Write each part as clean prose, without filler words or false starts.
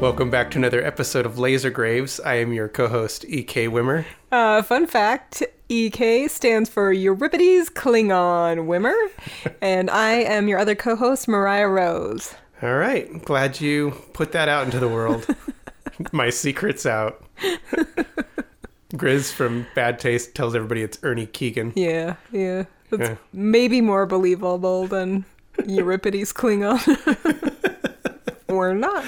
Welcome back to another episode of Laser Graves. I am your co-host, E.K. Wimmer. Fun fact, EK stands for Euripides Klingon Wimmer, and I am your other co-host, Mariah Rose. All right. Glad you put that out into the world. My secret's out. Grizz from Bad Taste tells everybody it's Ernie Keegan. Yeah. That's maybe more believable than Euripides Klingon. Or not.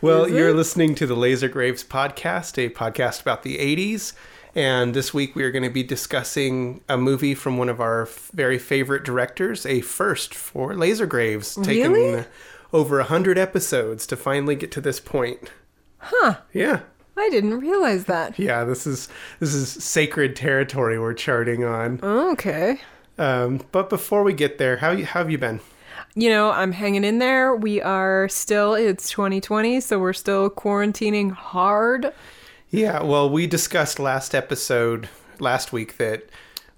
Well, you're listening to the Laser Graves podcast, a podcast about the 80s. And this week we are going to be discussing a movie from one of our very favorite directors, a first for Laser Graves, taking over 100 episodes to finally get to this point. Huh. Yeah. I didn't realize that. Yeah, this is sacred territory we're charting on. Okay. But before we get there, how have you been? You know, I'm hanging in there. We are still, it's 2020, so we're still quarantining hard. Yeah, well, we discussed last week that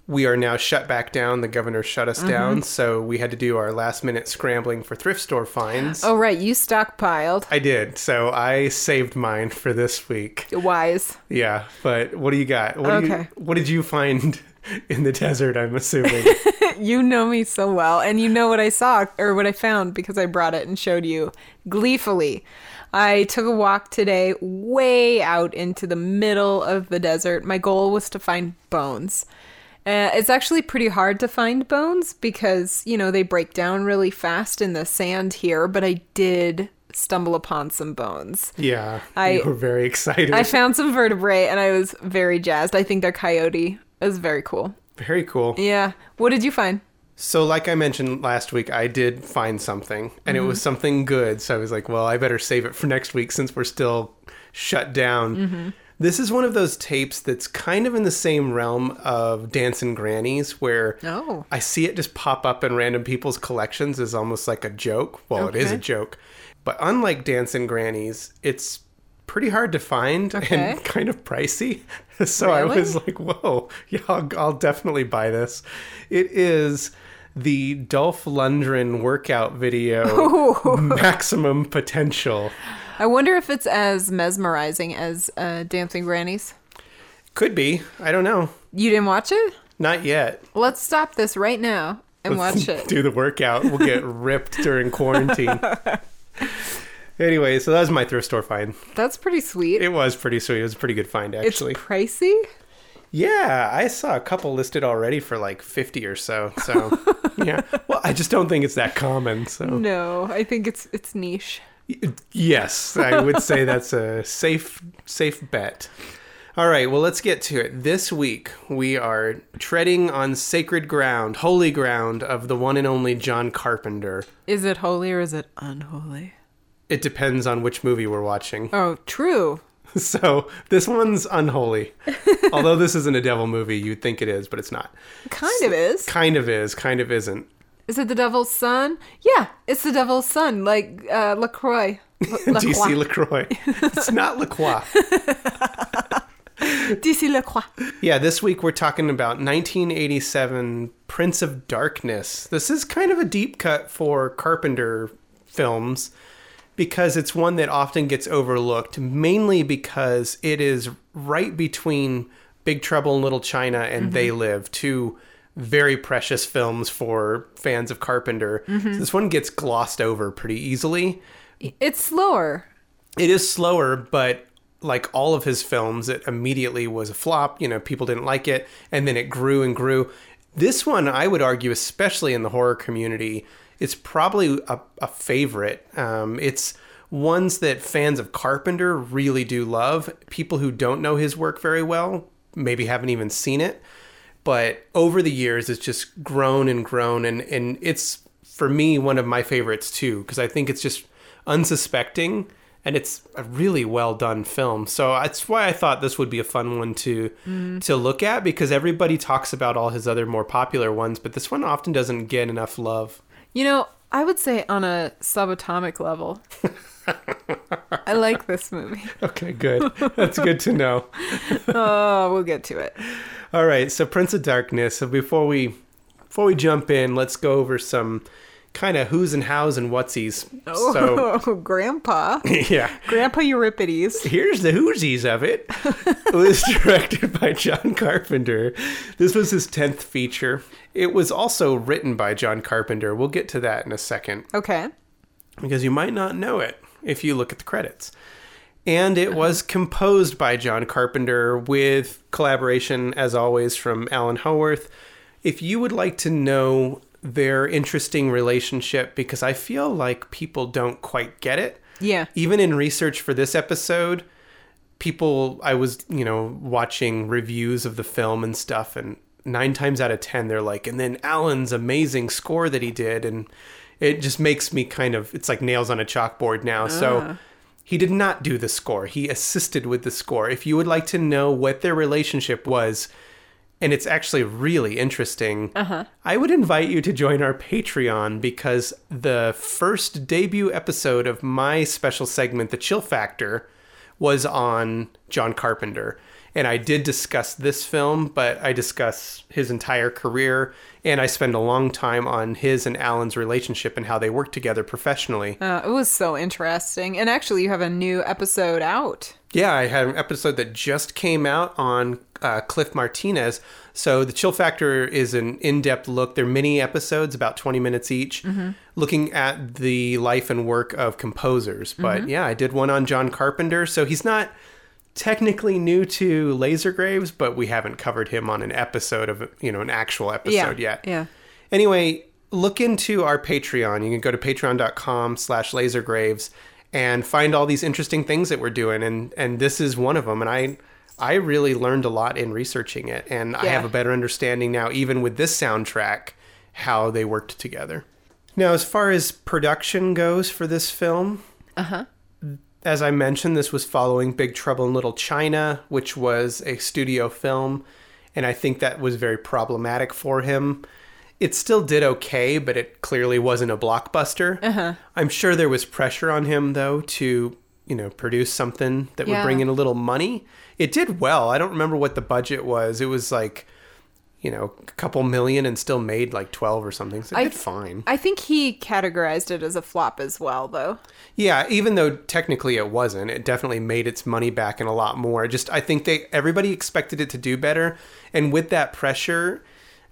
we are now shut back down. The governor shut us down, so we had to do our last minute scrambling for thrift store finds. Oh, right. You stockpiled. I did. So I saved mine for this week. Wise. Yeah, but what do you got? What did you find in the desert, I'm assuming? You know me so well, and you know what I saw, or what I found, because I brought it and showed you gleefully. I took a walk today way out into the middle of the desert. My goal was to find bones. It's actually pretty hard to find bones because, you know, they break down really fast in the sand here, but I did stumble upon some bones. Yeah, you were very excited. I found some vertebrae, and I was very jazzed. I think they're coyote. It was very cool. Very cool. Yeah. What did you find? So like I mentioned last week, I did find something, and it was something good. So I was like, well, I better save it for next week since we're still shut down. This is one of those tapes that's kind of in the same realm of Dancing Grannies, where I see it just pop up in random people's collections as almost like a joke. Well, it is a joke. But unlike Dancing Grannies, it's pretty hard to find and kind of pricey. So really? I was like, whoa, yeah, I'll definitely buy this. It is the Dolph Lundgren workout video, Maximum Potential. I wonder if it's as mesmerizing as Dancing Grannies. Could be. I don't know. You didn't watch it? Not yet. Let's stop this right now and watch it. Do the workout. We'll get ripped during quarantine. Anyway, so that was my thrift store find. That's pretty sweet. It was pretty sweet. It was a pretty good find, actually. It's pricey? Yeah, I saw a couple listed already for like 50 or so. So, yeah. Well, I just don't think it's that common. So no, I think it's niche. Yes, I would say that's a safe bet. All right, well, let's get to it. This week, we are treading on sacred ground, holy ground of the one and only John Carpenter. Is it holy or is it unholy? It depends on which movie we're watching. Oh, true. So this one's unholy. Although this isn't a devil movie, you'd think it is, but it's not. Kind of is. Kind of is. Kind of isn't. Is it the Devil's Son? Yeah, it's the Devil's Son, like LaCroix. DC LaCroix. It's not LaCroix. DC LaCroix. Yeah, this week we're talking about 1987 Prince of Darkness. This is kind of a deep cut for Carpenter films, because it's one that often gets overlooked, mainly because it is right between Big Trouble in Little China and They Live, two very precious films for fans of Carpenter. So this one gets glossed over pretty easily. It's slower. It is slower, but like all of his films, it immediately was a flop. You know, people didn't like it, and then it grew and grew. This one, I would argue, especially in the horror community, it's probably a favorite. It's ones that fans of Carpenter really do love. People who don't know his work very well maybe haven't even seen it. But over the years, it's just grown and grown. And it's, for me, one of my favorites, too, because I think it's just unsuspecting. And it's a really well-done film. So that's why I thought this would be a fun one to look at, because everybody talks about all his other more popular ones. But this one often doesn't get enough love. You know, I would say on a subatomic level, I like this movie. Okay, good. That's good to know. Oh, we'll get to it. All right. So Prince of Darkness. So before we jump in, let's go over some kind of who's and how's and whatsies. Oh, so, Grandpa. Yeah. Grandpa Euripides. Here's the whoosies of it. It was directed by John Carpenter. This was his 10th feature. It was also written by John Carpenter. We'll get to that in a second. Okay. Because you might not know it if you look at the credits. And it was composed by John Carpenter with collaboration, as always, from Alan Howarth. If you would like to know their interesting relationship, because I feel like people don't quite get it. Yeah. Even in research for this episode, people, I was, you know, watching reviews of the film and stuff, and 9 times out of 10, they're like, and then Alan's amazing score that he did, and it just makes me kind of, it's like nails on a chalkboard now. So he did not do the score. He assisted with the score. If you would like to know what their relationship was, and it's actually really interesting. Uh-huh. I would invite you to join our Patreon, because the first debut episode of my special segment, The Chill Factor, was on John Carpenter. And I did discuss this film, but I discuss his entire career. And I spend a long time on his and Alan's relationship and how they work together professionally. It was so interesting. And actually, you have a new episode out. Yeah, I had an episode that just came out on Cliff Martinez. So The Chill Factor is an in-depth look. They're mini episodes, about 20 minutes each, looking at the life and work of composers. But yeah, I did one on John Carpenter. So he's not technically new to Laser Graves, but we haven't covered him on an episode of, you know, an actual episode yet. Yeah. Anyway, look into our Patreon. You can go to patreon.com/lasergraves and find all these interesting things that we're doing. And this is one of them. And I really learned a lot in researching it. And I have a better understanding now, even with this soundtrack, how they worked together. Now, as far as production goes for this film, as I mentioned, this was following Big Trouble in Little China, which was a studio film, and I think that was very problematic for him. It still did okay, but it clearly wasn't a blockbuster. I'm sure there was pressure on him, though, to, you know, produce something that would bring in a little money. It did well. I don't remember what the budget was. It was like, you know, a couple million and still made like 12 or something. So it did fine. I think he categorized it as a flop as well, though. Yeah, even though technically it wasn't, it definitely made its money back and a lot more. Just, I think everybody expected it to do better. And with that pressure,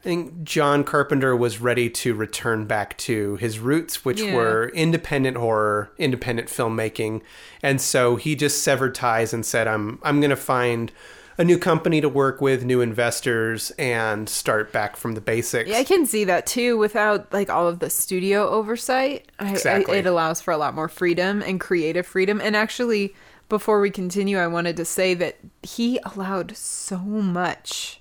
I think John Carpenter was ready to return back to his roots, which were independent horror, independent filmmaking. And so he just severed ties and said, I'm going to find a new company to work with, new investors, and start back from the basics. Yeah, I can see that too. Without like all of the studio oversight, it allows for a lot more freedom and creative freedom. And actually, before we continue, I wanted to say that he allowed so much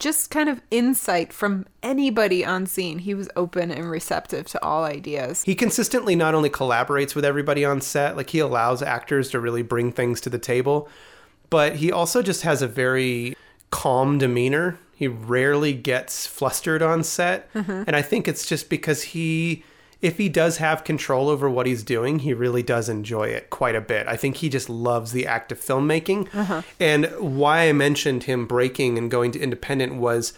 just kind of insight from anybody on scene. He was open and receptive to all ideas. He consistently not only collaborates with everybody on set, like he allows actors to really bring things to the table, but he also just has a very calm demeanor. He rarely gets flustered on set. And I think it's just because if he does have control over what he's doing, he really does enjoy it quite a bit. I think he just loves the act of filmmaking. And why I mentioned him breaking and going to independent was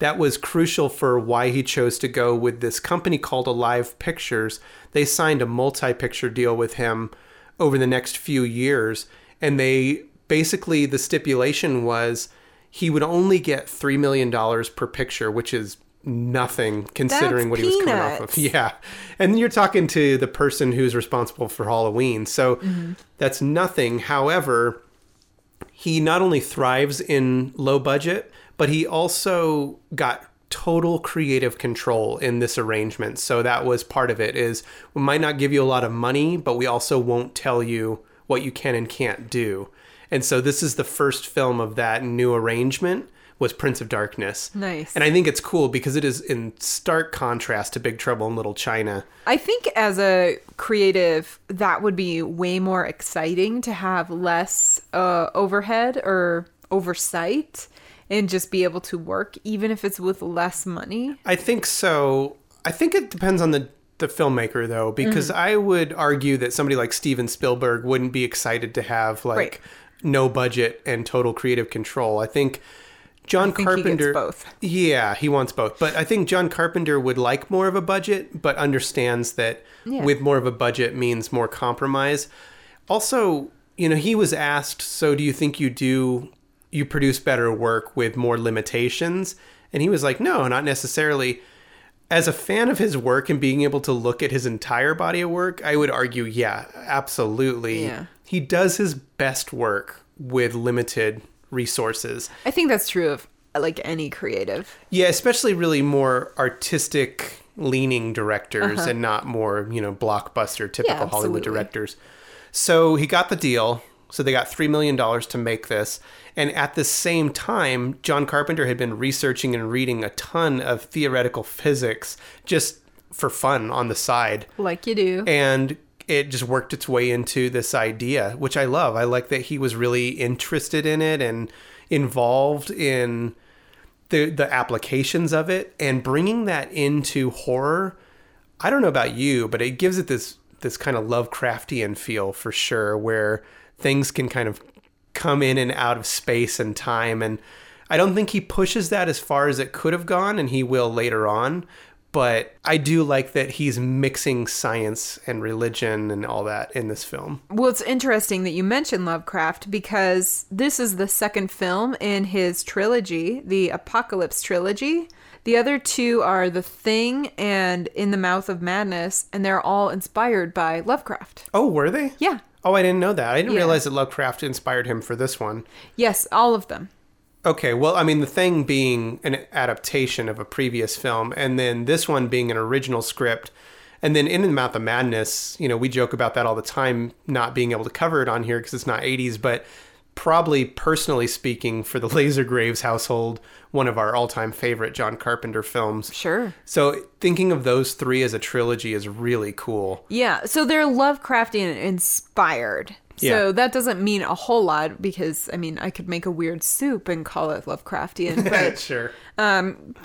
that was crucial for why he chose to go with this company called Alive Pictures. They signed a multi-picture deal with him over the next few years, and they basically, the stipulation was he would only get $3 million per picture, which is nothing considering what he was coming off of. Yeah. And you're talking to the person who's responsible for Halloween. So that's nothing. However, he not only thrives in low budget, but he also got total creative control in this arrangement. So that was part of it, is we might not give you a lot of money, but we also won't tell you what you can and can't do. And so this is the first film of that new arrangement, was Prince of Darkness. Nice. And I think it's cool because it is in stark contrast to Big Trouble in Little China. I think as a creative, that would be way more exciting to have less overhead or oversight and just be able to work, even if it's with less money. I think so. I think it depends on the filmmaker, though, because I would argue that somebody like Steven Spielberg wouldn't be excited to have like no budget and total creative control. I think John Carpenter, he gets both. Yeah, he wants both. But I think John Carpenter would like more of a budget, but understands that with more of a budget means more compromise. Also, you know, he was asked, so do you think you produce better work with more limitations? And he was like, no, not necessarily. As a fan of his work and being able to look at his entire body of work, I would argue, yeah, absolutely. Yeah. He does his best work with limited resources. I think that's true of like any creative. Yeah, especially really more artistic leaning directors and not more, you know, blockbuster typical Hollywood directors. So he got the deal. So they got $3 million to make this. And at the same time, John Carpenter had been researching and reading a ton of theoretical physics just for fun on the side. Like you do. And it just worked its way into this idea, which I love. I like that he was really interested in it and involved in the applications of it. And bringing that into horror, I don't know about you, but it gives it this kind of Lovecraftian feel for sure, where things can kind of come in and out of space and time. And I don't think he pushes that as far as it could have gone, and he will later on. But I do like that he's mixing science and religion and all that in this film. Well, it's interesting that you mentioned Lovecraft, because this is the second film in his trilogy, the Apocalypse trilogy. The other two are The Thing and In the Mouth of Madness, and they're all inspired by Lovecraft. Oh, were they? Yeah. Oh, I didn't know that. I didn't realize that Lovecraft inspired him for this one. Yes, all of them. Okay, well, I mean, The Thing being an adaptation of a previous film, and then this one being an original script, and then In the Mouth of Madness, you know, we joke about that all the time, not being able to cover it on here because it's not 80s, but probably, personally speaking, for the Laser Graves household, one of our all-time favorite John Carpenter films. Sure. So thinking of those three as a trilogy is really cool. Yeah, so they're Lovecraftian inspired. So that doesn't mean a whole lot, because, I mean, I could make a weird soup and call it Lovecraftian, but sure.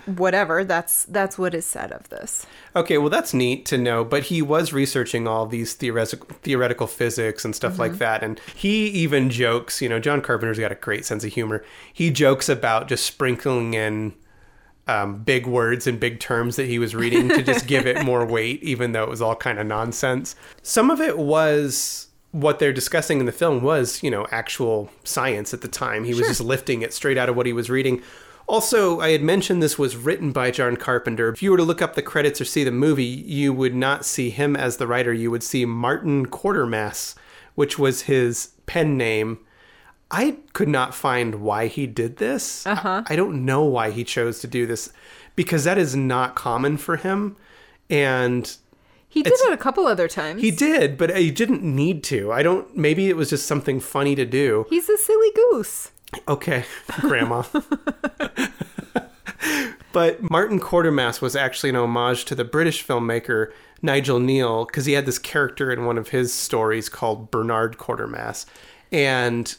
Whatever, that's what is said of this. Okay, well, that's neat to know, but he was researching all these theoretical physics and stuff like that, and he even jokes, you know, John Carpenter's got a great sense of humor. He jokes about just sprinkling in big words and big terms that he was reading to just give it more weight, even though it was all kind of nonsense. Some of it was... What they're discussing in the film was, you know, actual science at the time. He was just lifting it straight out of what he was reading. Also, I had mentioned this was written by John Carpenter. If you were to look up the credits or see the movie, you would not see him as the writer. You would see Martin Quartermass, which was his pen name. I could not find why he did this. I don't know why he chose to do this, because that is not common for him. And... He did it a couple other times. He did, but he didn't need to. I don't... Maybe it was just something funny to do. He's a silly goose. Okay, Grandma. But Martin Quartermass was actually an homage to the British filmmaker Nigel Neal, because he had this character in one of his stories called Bernard Quartermass. And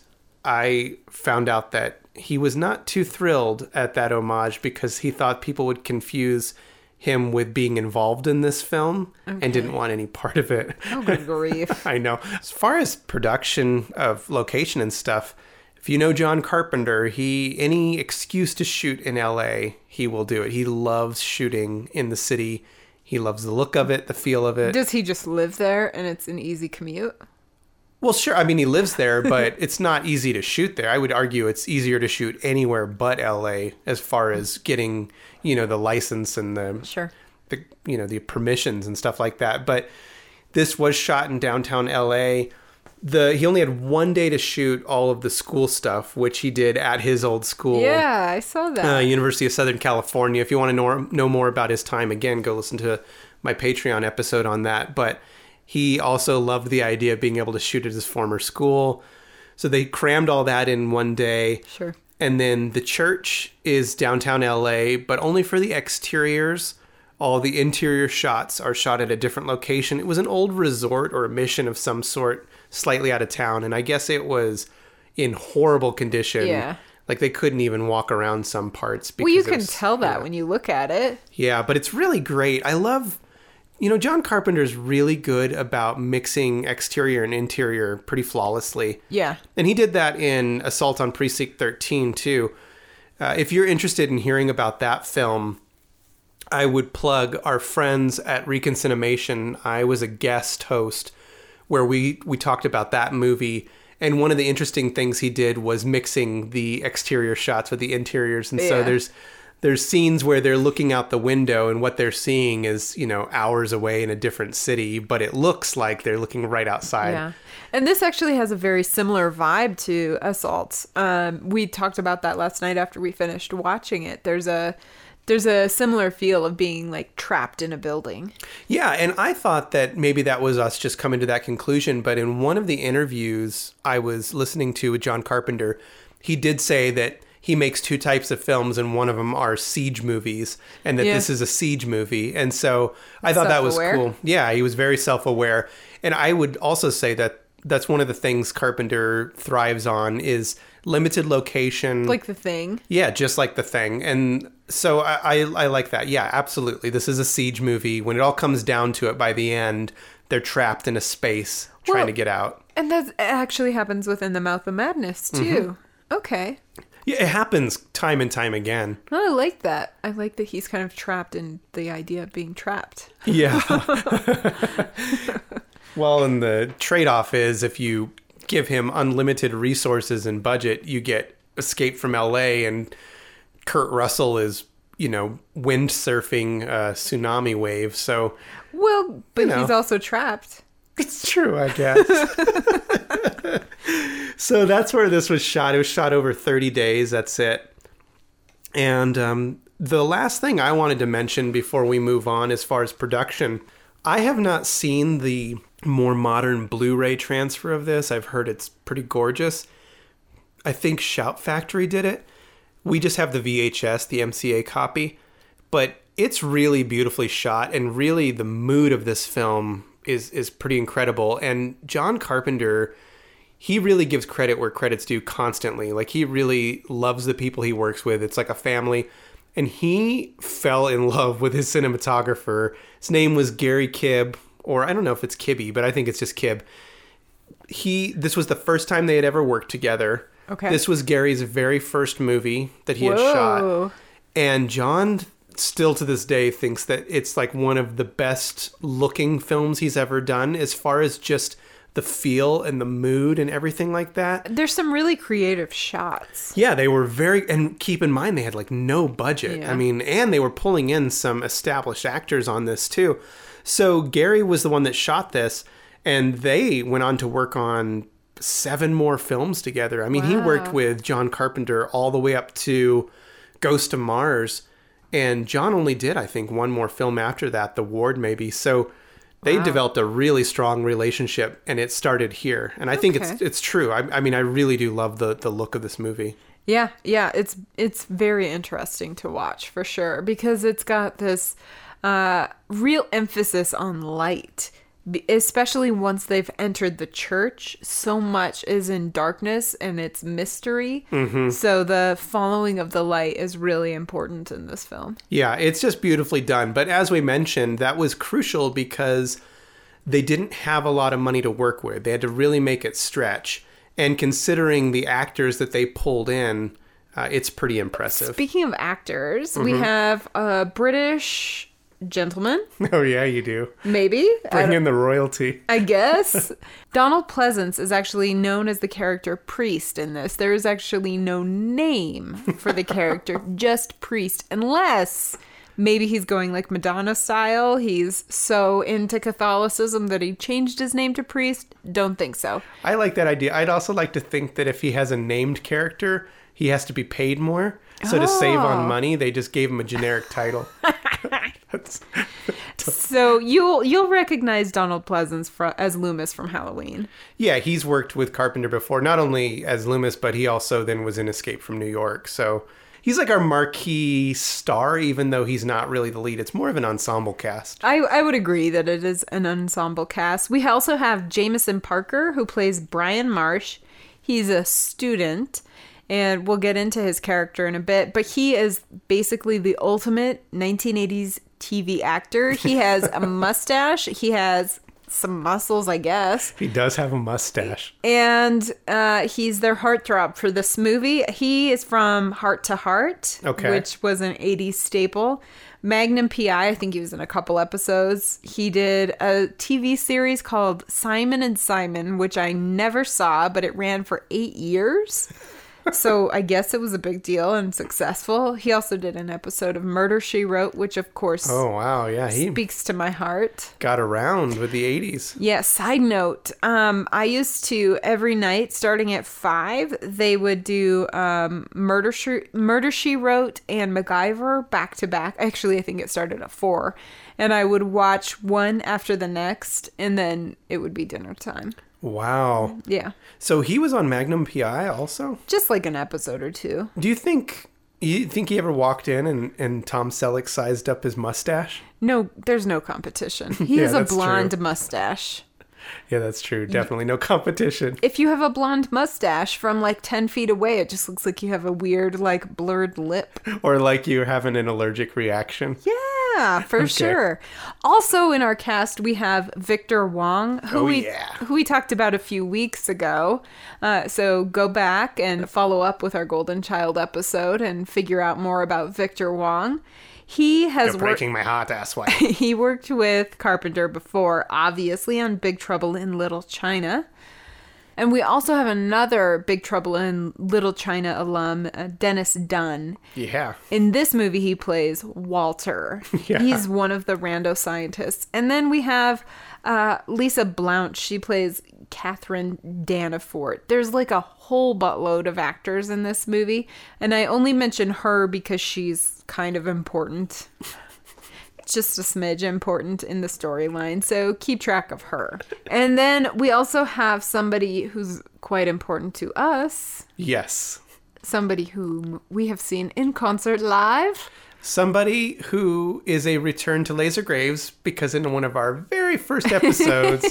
I found out that he was not too thrilled at that homage, because he thought people would confuse... him with being involved in this film and didn't want any part of it. Oh, good grief. I know. As far as production of location and stuff, if you know John Carpenter, any excuse to shoot in LA, he will do it. He loves shooting in the city. He loves the look of it, the feel of it. Does he just live there and it's an easy commute? Well, sure. I mean, he lives there, but it's not easy to shoot there. I would argue it's easier to shoot anywhere but L.A. as far as getting, you know, the license and the you know, the permissions and stuff like that. But this was shot in downtown L.A. He only had one day to shoot all of the school stuff, which he did at his old school. Yeah, I saw that. University of Southern California. If you want to know more about his time, again, go listen to my Patreon episode on that. But... he also loved the idea of being able to shoot at his former school. So they crammed all that in one day. Sure. And then the church is downtown LA, but only for the exteriors. All the interior shots are shot at a different location. It was an old resort or a mission of some sort, slightly out of town. And I guess it was in horrible condition. Yeah. Like, they couldn't even walk around some parts. Because well, you can tell that when you look at it. Yeah, but it's really great. I love... You know, John Carpenter's really good about mixing exterior and interior pretty flawlessly. Yeah. And he did that in Assault on Precinct 13, too. If you're interested in hearing about that film, I would plug our friends at Reconcinemation. I was a guest host where we talked about that movie. And one of the interesting things he did was mixing the exterior shots with the interiors. And so there's scenes where they're looking out the window and what they're seeing is, you know, hours away in a different city, but it looks like they're looking right outside. Yeah. And this actually has a very similar vibe to Assault. We talked about that last night after we finished watching it. There's a similar feel of being like trapped in a building. Yeah. And I thought that maybe that was us just coming to that conclusion. But in one of the interviews I was listening to with John Carpenter, he did say that he makes two types of films, and one of them are siege movies, and that this is a siege movie. And so I thought that was cool. Yeah, he was very self-aware. And I would also say that that's one of the things Carpenter thrives on is limited location. Like The Thing. Yeah, just like The Thing. And so I like that. Yeah, absolutely. This is a siege movie. When it all comes down to it by the end, they're trapped in a space trying to get out. And that actually happens with In the Mouth of Madness, too. Mm-hmm. Okay. Yeah, it happens time and time again. Oh, I like that. I like that he's kind of trapped in the idea of being trapped. Yeah. Well, and the trade-off is if you give him unlimited resources and budget, you get Escape from L.A. and Kurt Russell is, you know, windsurfing a tsunami wave. So, well, but he's also trapped. It's true, I guess. So that's where this was shot. It was shot over 30 days. That's it. And the last thing I wanted to mention before we move on as far as production, I have not seen the more modern Blu-ray transfer of this. I've heard it's pretty gorgeous. I think Shout Factory did it. We just have the VHS, the MCA copy. But it's really beautifully shot, and really the mood of this film is pretty incredible. And John Carpenter, he really gives credit where credit's due constantly. Like, he really loves the people he works with. It's like a family. And he fell in love with his cinematographer. His name was Gary Kibb, or I don't know if it's Kibbe, but I think it's just Kibb. This was the first time they had ever worked together. Okay. This was Gary's very first movie that he had shot. And John, still to this day, thinks that it's like one of the best looking films he's ever done as far as just the feel and the mood and everything like that. There's some really creative shots. Yeah, they were very... And keep in mind, they had like no budget. Yeah. I mean, and they were pulling in some established actors on this too. So Gary was the one that shot this, and they went on to work on 7 more films together. I mean, he worked with John Carpenter all the way up to Ghost of Mars, and John only did, I think, one more film after that, The Ward maybe. So... They developed a really strong relationship, and it started here. And I think it's true. I mean, I really do love the look of this movie. Yeah, yeah. It's very interesting to watch, for sure, because it's got this real emphasis on light, especially once they've entered the church. So much is in darkness, and it's mystery. Mm-hmm. So the following of the light is really important in this film. Yeah, it's just beautifully done. But as we mentioned, that was crucial because they didn't have a lot of money to work with. They had to really make it stretch. And considering the actors that they pulled in, it's pretty impressive. Speaking of actors, we have a British... gentleman. Oh, yeah, you do. Maybe. Bring in the royalty. I guess. Donald Pleasance is actually known as the character Priest in this. There is actually no name for the character, just Priest, unless maybe he's going like Madonna style. He's so into Catholicism that he changed his name to Priest. Don't think so. I like that idea. I'd also like to think that if he has a named character, he has to be paid more. So to save on money, they just gave him a generic title. So you'll recognize Donald Pleasance as Loomis from Halloween. Yeah, he's worked with Carpenter before, not only as Loomis, but he also then was in Escape from New York. So he's like our marquee star, even though he's not really the lead. It's more of an ensemble cast. I would agree that it is an ensemble cast. We also have Jameson Parker, who plays Brian Marsh. He's a student. And we'll get into his character in a bit. But he is basically the ultimate 1980s TV actor. He has a mustache. He has some muscles, I guess. He does have a mustache. And he's their heartthrob for this movie. He is from Heart to Heart, which was an 80s staple. Magnum P.I., I think he was in a couple episodes. He did a TV series called Simon and Simon, which I never saw, but it ran for 8 years. So I guess it was a big deal and successful. He also did an episode of Murder, She Wrote, which of course he speaks to my heart. Got around with the 80s. Yeah, side note, I used to, every night starting at 5, they would do Murder, She Wrote and MacGyver back to back. Actually, I think it started at 4. And I would watch one after the next, and then it would be dinner time. Wow. Yeah. So he was on Magnum P.I. also? Just like an episode or two. Do you think he ever walked in and Tom Selleck sized up his mustache? No, there's no competition. He has a blonde mustache. Yeah, that's true. Definitely no competition. If you have a blonde mustache from like 10 feet away, it just looks like you have a weird like blurred lip. Or like you're having an allergic reaction. Yeah. Yeah, for sure. Also in our cast, we have Victor Wong, who we talked about a few weeks ago. So go back and follow up with our Golden Child episode and figure out more about Victor Wong. He has breaking my heart, asswipe. He worked with Carpenter before, obviously, on Big Trouble in Little China. And we also have another Big Trouble in Little China alum, Dennis Dunn. Yeah. In this movie, he plays Walter. Yeah. He's one of the rando scientists. And then we have Lisa Blount. She plays Catherine Danafort. There's like a whole buttload of actors in this movie. And I only mention her because she's kind of important. Just a smidge important in the storyline, so keep track of her. And then we also have somebody who's quite important to us. Yes. Somebody whom we have seen in concert live. Somebody who is a return to Laser Graves, because in one of our very first episodes...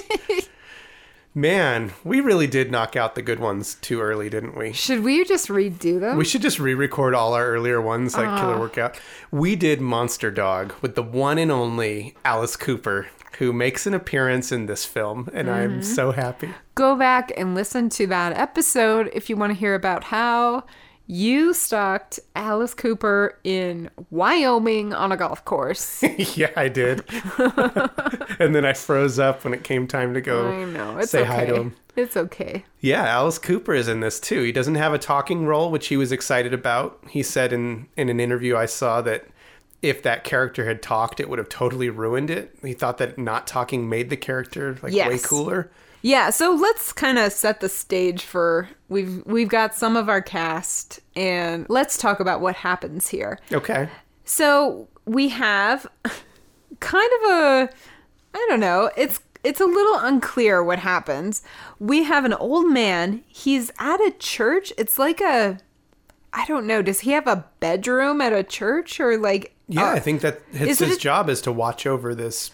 Man, we really did knock out the good ones too early, didn't we? Should we just redo them? We should just re-record all our earlier ones, like Killer Workout. We did Monster Dog with the one and only Alice Cooper, who makes an appearance in this film, and I'm so happy. Go back and listen to that episode if you want to hear about how you stalked Alice Cooper in Wyoming on a golf course. Yeah, I did. And then I froze up when it came time to go hi to him. It's okay. Yeah, Alice Cooper is in this too. He doesn't have a talking role, which he was excited about. He said in an interview I saw that if that character had talked, it would have totally ruined it. He thought that not talking made the character way cooler. Yeah, so let's kind of set the stage for we've got some of our cast, and let's talk about what happens here. Okay. So we have kind of it's a little unclear what happens. We have an old man. He's at a church. It's like does he have a bedroom at a church or like? Yeah, I think that his job is to watch over this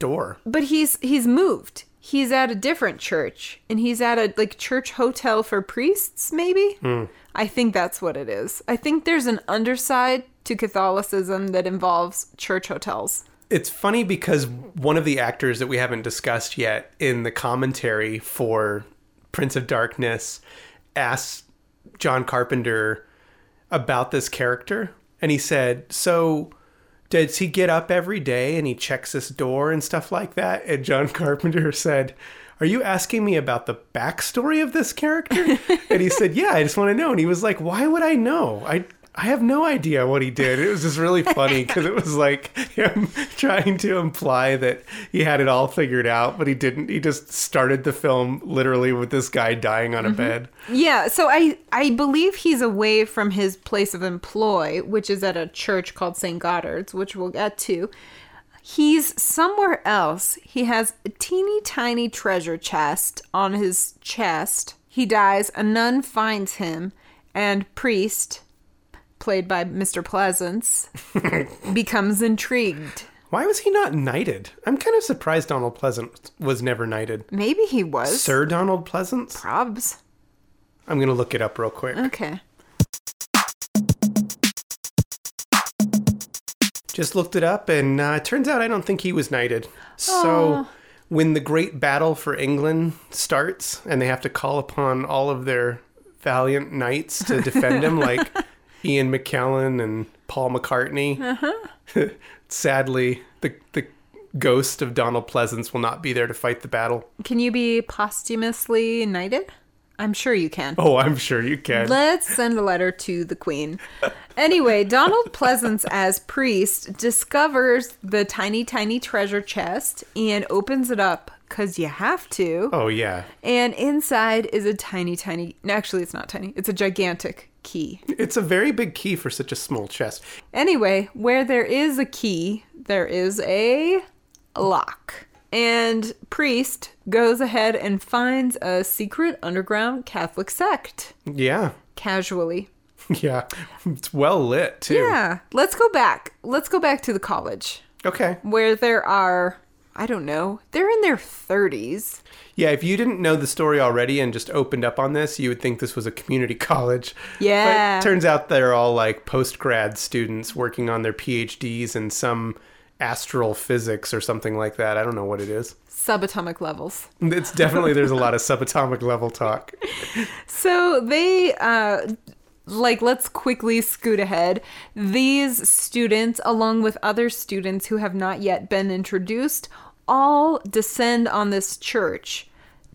door. But he's moved. He's at a different church, and he's at a church hotel for priests, maybe? Mm. I think that's what it is. I think there's an underside to Catholicism that involves church hotels. It's funny because one of the actors that we haven't discussed yet in the commentary for Prince of Darkness asked John Carpenter about this character, and he said, so... does he get up every day and he checks this door and stuff like that? And John Carpenter said, are you asking me about the backstory of this character? And he said, yeah, I just want to know. And he was like, why would I know? I have no idea what he did. It was just really funny because it was like him trying to imply that he had it all figured out, but he didn't. He just started the film literally with this guy dying on a bed. Yeah, so I believe he's away from his place of employ, which is at a church called St. Goddard's, which we'll get to. He's somewhere else. He has a teeny tiny treasure chest on his chest. He dies. A nun finds him, and priest... played by Mr. Pleasance, becomes intrigued. Why was he not knighted? I'm kind of surprised Donald Pleasance was never knighted. Maybe he was. Sir Donald Pleasance? Probs. I'm going to look it up real quick. Okay. Just looked it up, and it turns out I don't think he was knighted. So when the great battle for England starts and they have to call upon all of their valiant knights to defend him, like Ian McKellen and Paul McCartney, uh-huh. sadly, the ghost of Donald Pleasance will not be there to fight the battle. Can you be posthumously knighted? I'm sure you can. Oh, I'm sure you can. Let's send a letter to the Queen. Anyway, Donald Pleasance as priest discovers the tiny, tiny treasure chest and opens it up because you have to. Oh, yeah. And inside is a tiny, tiny... Actually, it's not tiny. It's a gigantic key. It's a very big key for such a small chest. Anyway, where there is a key, there is a lock. And priest goes ahead and finds a secret underground Catholic sect. Yeah. Casually. Yeah. It's well lit, too. Yeah. Let's go back. Let's go back to the college. Okay. Where there are, I don't know, they're in their 30s. Yeah. If you didn't know the story already and just opened up on this, you would think this was a community college. Yeah. But it turns out they're all like post-grad students working on their PhDs in some... astral physics or something like that. I don't know what it is. Subatomic levels. It's definitely, there's a lot of subatomic level talk. So they, let's quickly scoot ahead. These students, along with other students who have not yet been introduced, all descend on this church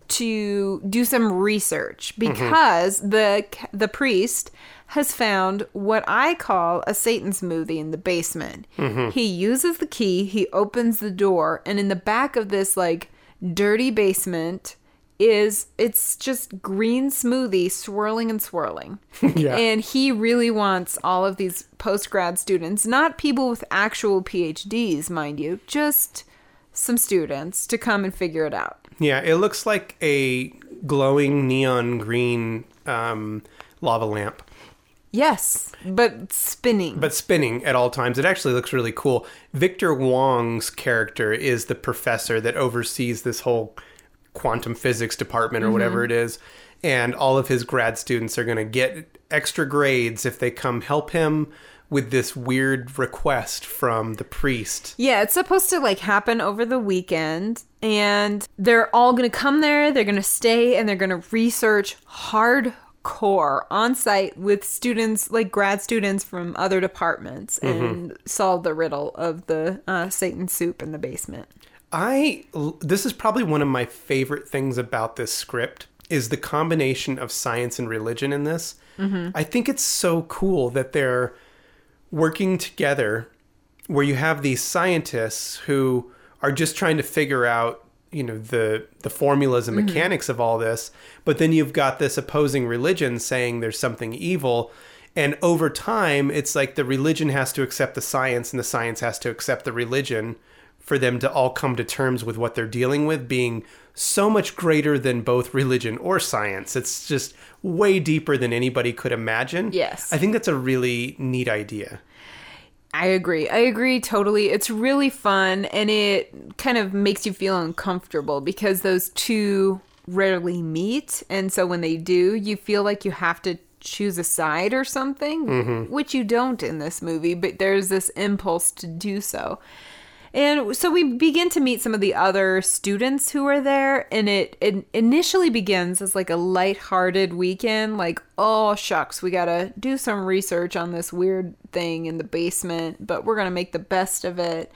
to do some research because mm-hmm. the priest has found what I call a Satan smoothie in the basement. Mm-hmm. He uses the key, he opens the door, and in the back of this like dirty basement it's just green smoothie swirling and swirling. Yeah. And he really wants all of these post-grad students, not people with actual PhDs, mind you, just some students to come and figure it out. Yeah, it looks like a glowing neon green lava lamp. Yes, but spinning. But spinning at all times. It actually looks really cool. Victor Wong's character is the professor that oversees this whole quantum physics department or mm-hmm. whatever it is. And all of his grad students are going to get extra grades if they come help him with this weird request from the priest. Yeah, it's supposed to like happen over the weekend. And they're all going to come there. They're going to stay and they're going to research hardcore on site with students, like grad students from other departments, and mm-hmm. solve the riddle of the Satan soup in the basement. This is probably one of my favorite things about this script is the combination of science and religion in this. Mm-hmm. I think it's so cool that they're working together where you have these scientists who are just trying to figure out, you know, the formulas and mechanics mm-hmm. of all this. But then you've got this opposing religion saying there's something evil. And over time, it's like the religion has to accept the science and the science has to accept the religion for them to all come to terms with what they're dealing with being so much greater than both religion or science. It's just way deeper than anybody could imagine. Yes. I think that's a really neat idea. I agree. I agree totally. It's really fun and it kind of makes you feel uncomfortable because those two rarely meet. And so when they do, you feel like you have to choose a side or something, mm-hmm. which you don't in this movie, but there's this impulse to do so. And so we begin to meet some of the other students who are there, and it initially begins as like a lighthearted weekend, like, oh, shucks, we gotta do some research on this weird thing in the basement, but we're gonna make the best of it.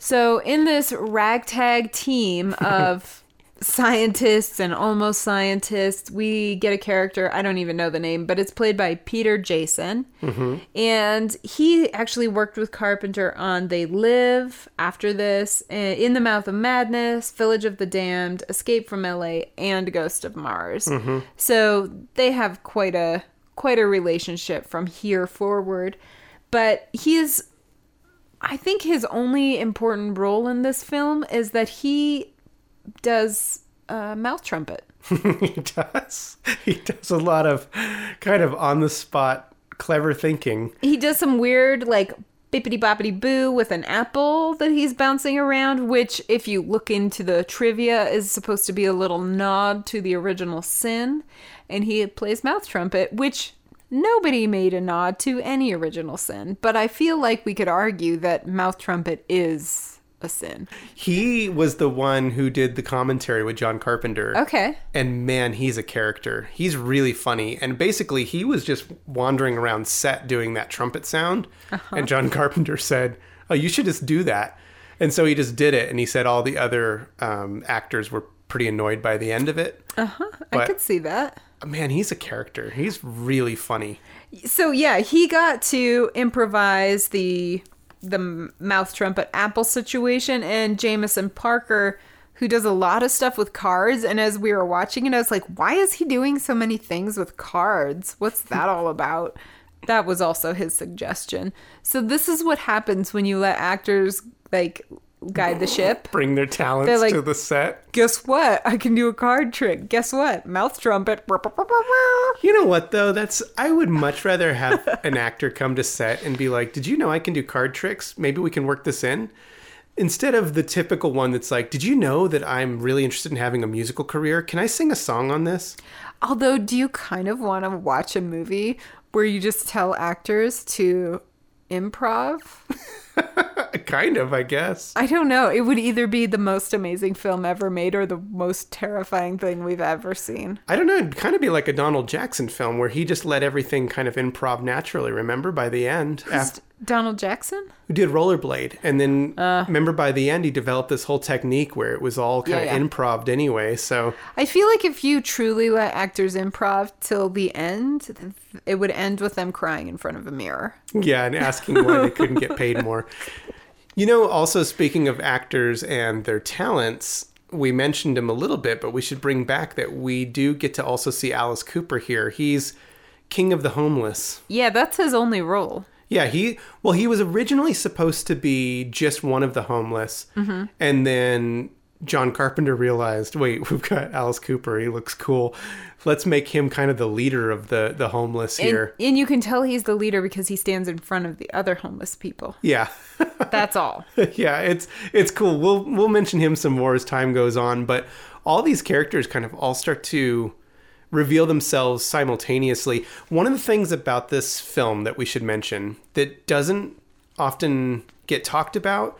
So in this ragtag team of scientists and almost scientists, we get a character, I don't even know the name, but it's played by Peter Jason. Mm-hmm. And he actually worked with Carpenter on They Live, after this, In the Mouth of Madness, Village of the Damned, Escape from LA, and Ghost of Mars. Mm-hmm. So they have quite a relationship from here forward. But he's, I think his only important role in this film is that he does mouth trumpet. He does a lot of kind of on the spot clever thinking. He does some weird like bippity boppity boo with an apple that he's bouncing around, which if you look into the trivia is supposed to be a little nod to the original sin, and he plays mouth trumpet, which nobody made a nod to any original sin, but I feel like we could argue that mouth trumpet is a sin. He was the one who did the commentary with John Carpenter. Okay. And man, he's a character. He's really funny. And basically, he was just wandering around set doing that trumpet sound. Uh-huh. And John Carpenter said, oh, you should just do that. And so he just did it. And he said all the other actors were pretty annoyed by the end of it. Uh-huh. But, I could see that. Man, he's a character. He's really funny. So, yeah, he got to improvise the mouth trumpet apple situation, and Jameson Parker, who does a lot of stuff with cards. And as we were watching it, I was like, why is he doing so many things with cards? What's that all about? That was also his suggestion. So this is what happens when you let actors like guide the ship. Bring their talents like, to the set. Guess what? I can do a card trick. Guess what? Mouth trumpet. You know what, though? I would much rather have an actor come to set and be like, did you know I can do card tricks? Maybe we can work this in. Instead of the typical one that's like, did you know that I'm really interested in having a musical career? Can I sing a song on this? Although, do you kind of want to watch a movie where you just tell actors to improv? Kind of, I guess. I don't know. It would either be the most amazing film ever made or the most terrifying thing we've ever seen. I don't know. It'd kind of be like a Donald Jackson film where he just let everything kind of improv naturally, remember, by the end. Donald Jackson? Who did Rollerblade. And then, remember, by the end, he developed this whole technique where it was all kind of improv'd anyway, so... I feel like if you truly let actors improv till the end, it would end with them crying in front of a mirror. Yeah, and asking why they couldn't get paid more. You know, also, speaking of actors and their talents, we mentioned him a little bit, but we should bring back that we do get to also see Alice Cooper here. He's King of the Homeless. Yeah, that's his only role. Yeah, he was originally supposed to be just one of the homeless. Mm-hmm. And then John Carpenter realized, wait, we've got Alice Cooper. He looks cool. Let's make him kind of the leader of the homeless here. And you can tell he's the leader because he stands in front of the other homeless people. Yeah. That's all. Yeah, it's cool. We'll mention him some more as time goes on. But all these characters kind of all start to reveal themselves simultaneously. One of the things about this film that we should mention that doesn't often get talked about,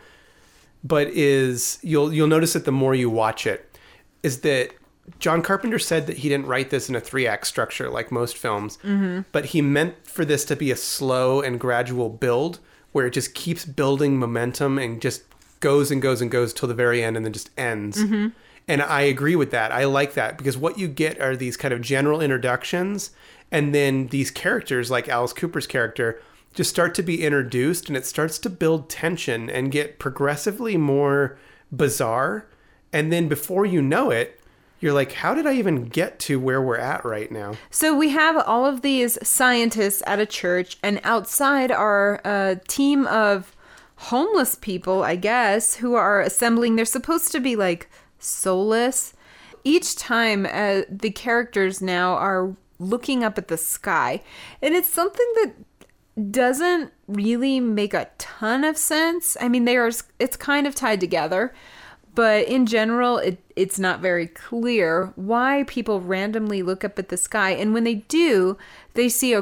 but is you'll notice it the more you watch it, is that John Carpenter said that he didn't write this in a 3-act structure like most films, mm-hmm. but he meant for this to be a slow and gradual build where it just keeps building momentum and just goes and goes and goes till the very end and then just ends. Mm-hmm. And I agree with that. I like that because what you get are these kind of general introductions and then these characters like Alice Cooper's character just start to be introduced and it starts to build tension and get progressively more bizarre. And then before you know it, you're like, how did I even get to where we're at right now? So we have all of these scientists at a church and outside are a team of homeless people, I guess, who are assembling. They're supposed to be like... soulless. Each time the characters now are looking up at the sky, and it's something that doesn't really make a ton of sense. I mean, it's kind of tied together, but in general it's not very clear why people randomly look up at the sky. And when they do, they see a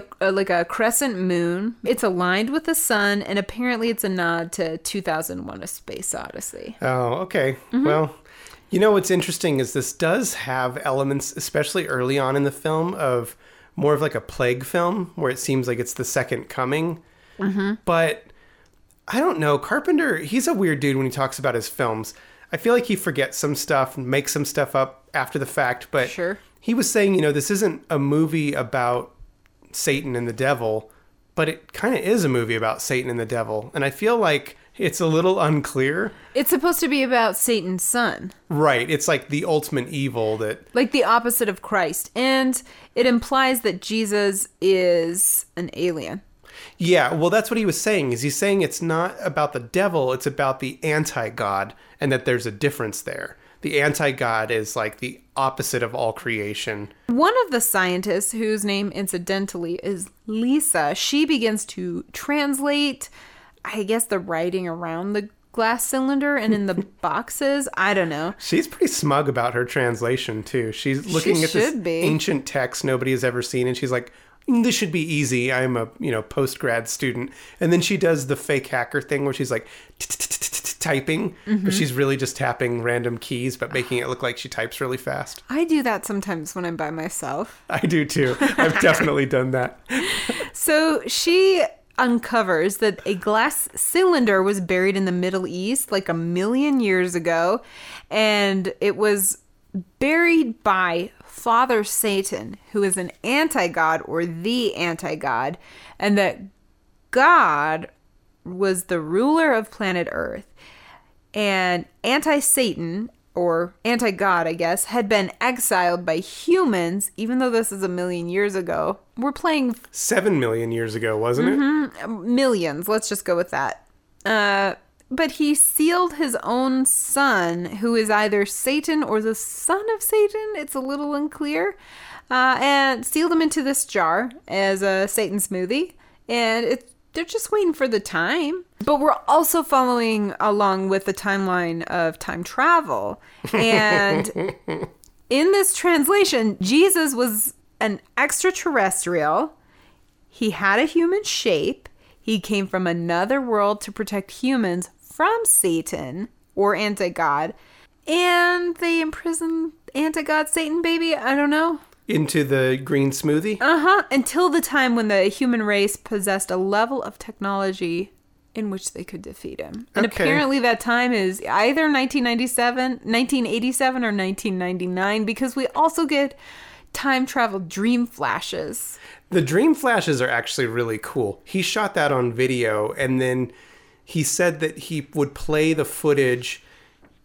crescent moon. It's aligned with the sun, and apparently it's a nod to 2001: A Space Odyssey. Oh, okay. Mm-hmm. Well, you know, what's interesting is this does have elements, especially early on in the film, of more of like a plague film where it seems like it's the second coming. Mm-hmm. But I don't know. Carpenter, he's a weird dude when he talks about his films. I feel like he forgets some stuff and makes some stuff up after the fact. But sure. He was saying, you know, this isn't a movie about Satan and the devil, but it kind of is a movie about Satan and the devil. And I feel like... it's a little unclear. It's supposed to be about Satan's son. Right. It's like the ultimate evil that... like the opposite of Christ. And it implies that Jesus is an alien. Yeah. Well, that's what he was saying. He's saying it's not about the devil. It's about the anti-God and that there's a difference there. The anti-God is like the opposite of all creation. One of the scientists, whose name incidentally is Lisa, she begins to translate... I guess the writing around the glass cylinder and in the boxes. I don't know. She's pretty smug about her translation, too. She's looking at this ancient text nobody has ever seen, and she's like, this should be easy. I'm a post-grad student. And then she does the fake hacker thing where she's like... typing, but she's really just tapping random keys, but making it look like she types really fast. I do that sometimes when I'm by myself. I do too. I've definitely done that. So she uncovers that a glass cylinder was buried in the Middle East like 1,000,000 years ago, and it was buried by Father Satan, who is an anti-god or the anti-god, and that God was the ruler of planet Earth. And anti-Satan, or anti-God, I guess, had been exiled by humans, even though this is 1,000,000 years ago. We're playing... 7 million years ago, wasn't it? Millions. Let's just go with that. But he sealed his own son, who is either Satan or the son of Satan. It's a little unclear. And sealed him into this jar as a Satan smoothie. And they're just waiting for the time. But we're also following along with the timeline of time travel. And in this translation, Jesus was an extraterrestrial. He had a human shape. He came from another world to protect humans from Satan or anti-God. And they imprisoned anti-God Satan, baby. I don't know. Into the green smoothie? Uh-huh. Until the time when the human race possessed a level of technology in which they could defeat him. And apparently that time is either 1997, 1987, or 1999, because we also get time travel dream flashes. The dream flashes are actually really cool. He shot that on video, and then he said that he would play the footage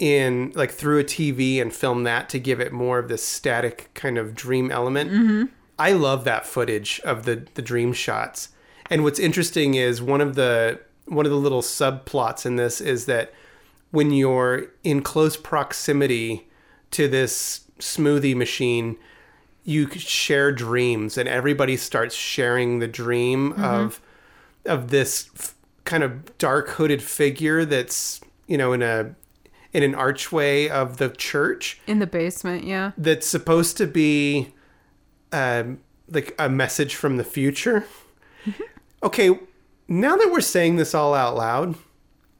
in like through a TV and film that to give it more of this static kind of dream element. I love that footage of the dream shots. And what's interesting is one of the little subplots in this is that when you're in close proximity to this smoothie machine, you share dreams, and everybody starts sharing the dream of this kind of dark hooded figure that's, you know, in an archway of the church. In the basement, yeah. That's supposed to be like a message from the future. Okay, now that we're saying this all out loud...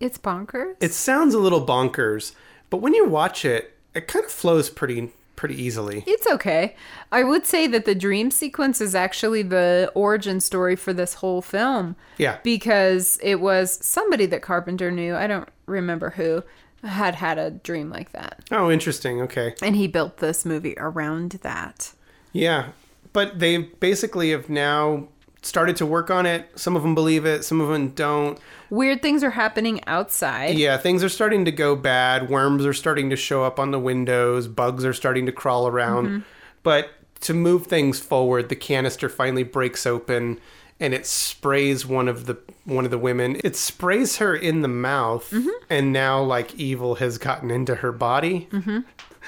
It's bonkers. It sounds a little bonkers, but when you watch it, it kind of flows pretty easily. It's okay. I would say that the dream sequence is actually the origin story for this whole film. Yeah. Because it was somebody that Carpenter knew, I don't remember who, had a dream like that. Oh, interesting. Okay. And he built this movie around that. Yeah. But they basically have now started to work on it. Some of them believe it. Some of them don't. Weird things are happening outside. Yeah. Things are starting to go bad. Worms are starting to show up on the windows. Bugs are starting to crawl around. But to move things forward, the canister finally breaks open and it sprays one of the women. It sprays her in the mouth, and now like evil has gotten into her body.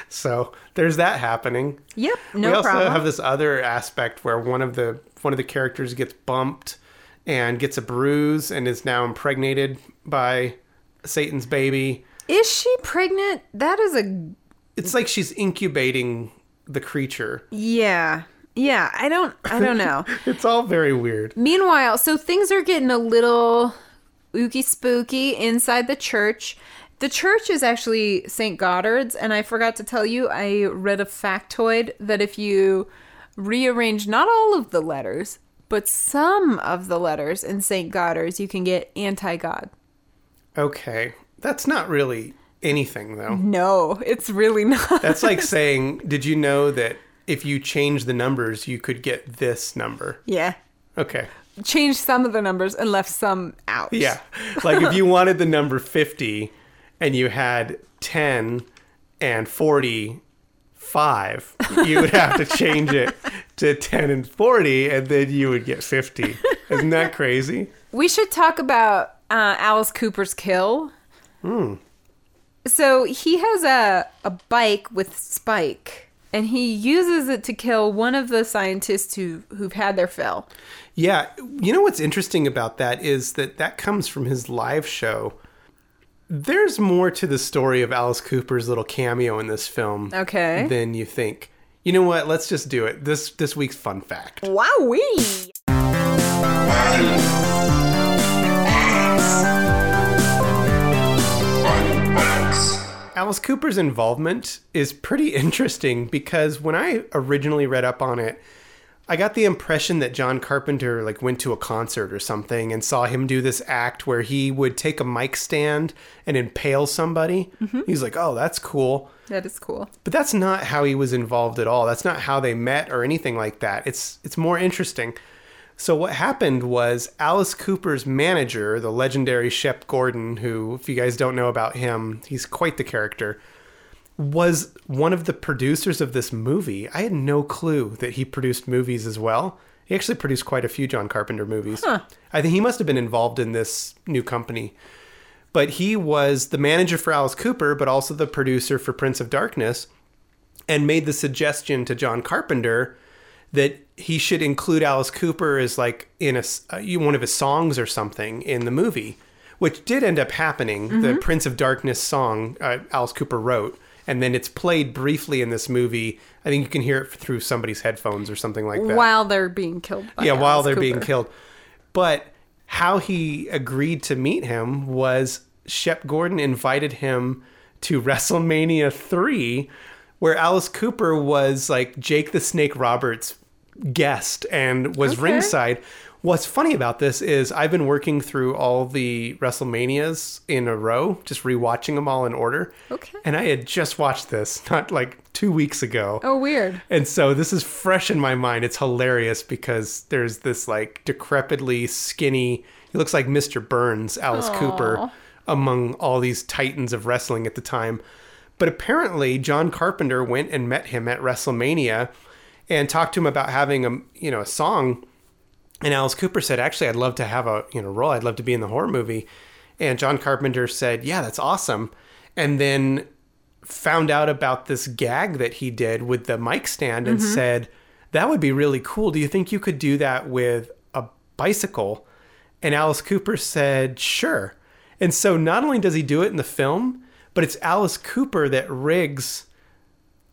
So there's that happening. Yep, no problem. We also have this other aspect where one of the characters gets bumped and gets a bruise and is now impregnated by Satan's baby. Is she pregnant? That is a... It's like she's incubating the creature. Yeah. Yeah, I don't know. It's all very weird. Meanwhile, so things are getting a little ooky spooky inside the church. The church is actually St. Goddard's, and I forgot to tell you, I read a factoid that if you rearrange not all of the letters, but some of the letters in St. Goddard's, you can get anti-God. Okay. That's not really anything, though. No, it's really not. That's like saying, did you know that if you change the numbers, you could get this number? Yeah. Okay. Change some of the numbers and left some out. Yeah. Like if you wanted the number 50 and you had 10 and 45, you would have to change it to 10 and 40 and then you would get 50. Isn't that crazy? We should talk about Alice Cooper's kill. So he has a bike with spike. And he uses it to kill one of the scientists who've had their fill. Yeah. You know what's interesting about that is that comes from his live show. There's more to the story of Alice Cooper's little cameo in this film than you think. You know what? Let's just do it. This week's fun fact. Wowee! Fun. Alice Cooper's involvement is pretty interesting because when I originally read up on it, I got the impression that John Carpenter like went to a concert or something and saw him do this act where he would take a mic stand and impale somebody. Mm-hmm. He's like, oh, that's cool. That is cool. But that's not how he was involved at all. That's not how they met or anything like that. It's more interesting. So what happened was Alice Cooper's manager, the legendary Shep Gordon, who, if you guys don't know about him, he's quite the character, was one of the producers of this movie. I had no clue that he produced movies as well. He actually produced quite a few John Carpenter movies. Huh. I think he must have been involved in this new company. But he was the manager for Alice Cooper, but also the producer for Prince of Darkness, and made the suggestion to John Carpenter that he should include Alice Cooper as like in one of his songs or something in the movie, which did end up happening. Mm-hmm. The Prince of Darkness song Alice Cooper wrote, and then it's played briefly in this movie. I think you can hear it through somebody's headphones or something like that. While they're being killed. By while they're being killed. But how he agreed to meet him was Shep Gordon invited him to WrestleMania 3, where Alice Cooper was like Jake the Snake Roberts' guest and was ringside. What's funny about this is I've been working through all the WrestleManias in a row, just rewatching them all in order. Okay. And I had just watched this not like 2 weeks ago. Oh, weird. And so this is fresh in my mind. It's hilarious because there's this like decrepitly skinny, he looks like Mr. Burns, Alice Cooper, among all these titans of wrestling at the time. But apparently John Carpenter went and met him at WrestleMania and talked to him about having a song. And Alice Cooper said, actually, I'd love to have a role. I'd love to be in the horror movie. And John Carpenter said, yeah, that's awesome. And then found out about this gag that he did with the mic stand and said, that would be really cool. Do you think you could do that with a bicycle? And Alice Cooper said, sure. And so not only does he do it in the film, but it's Alice Cooper that rigs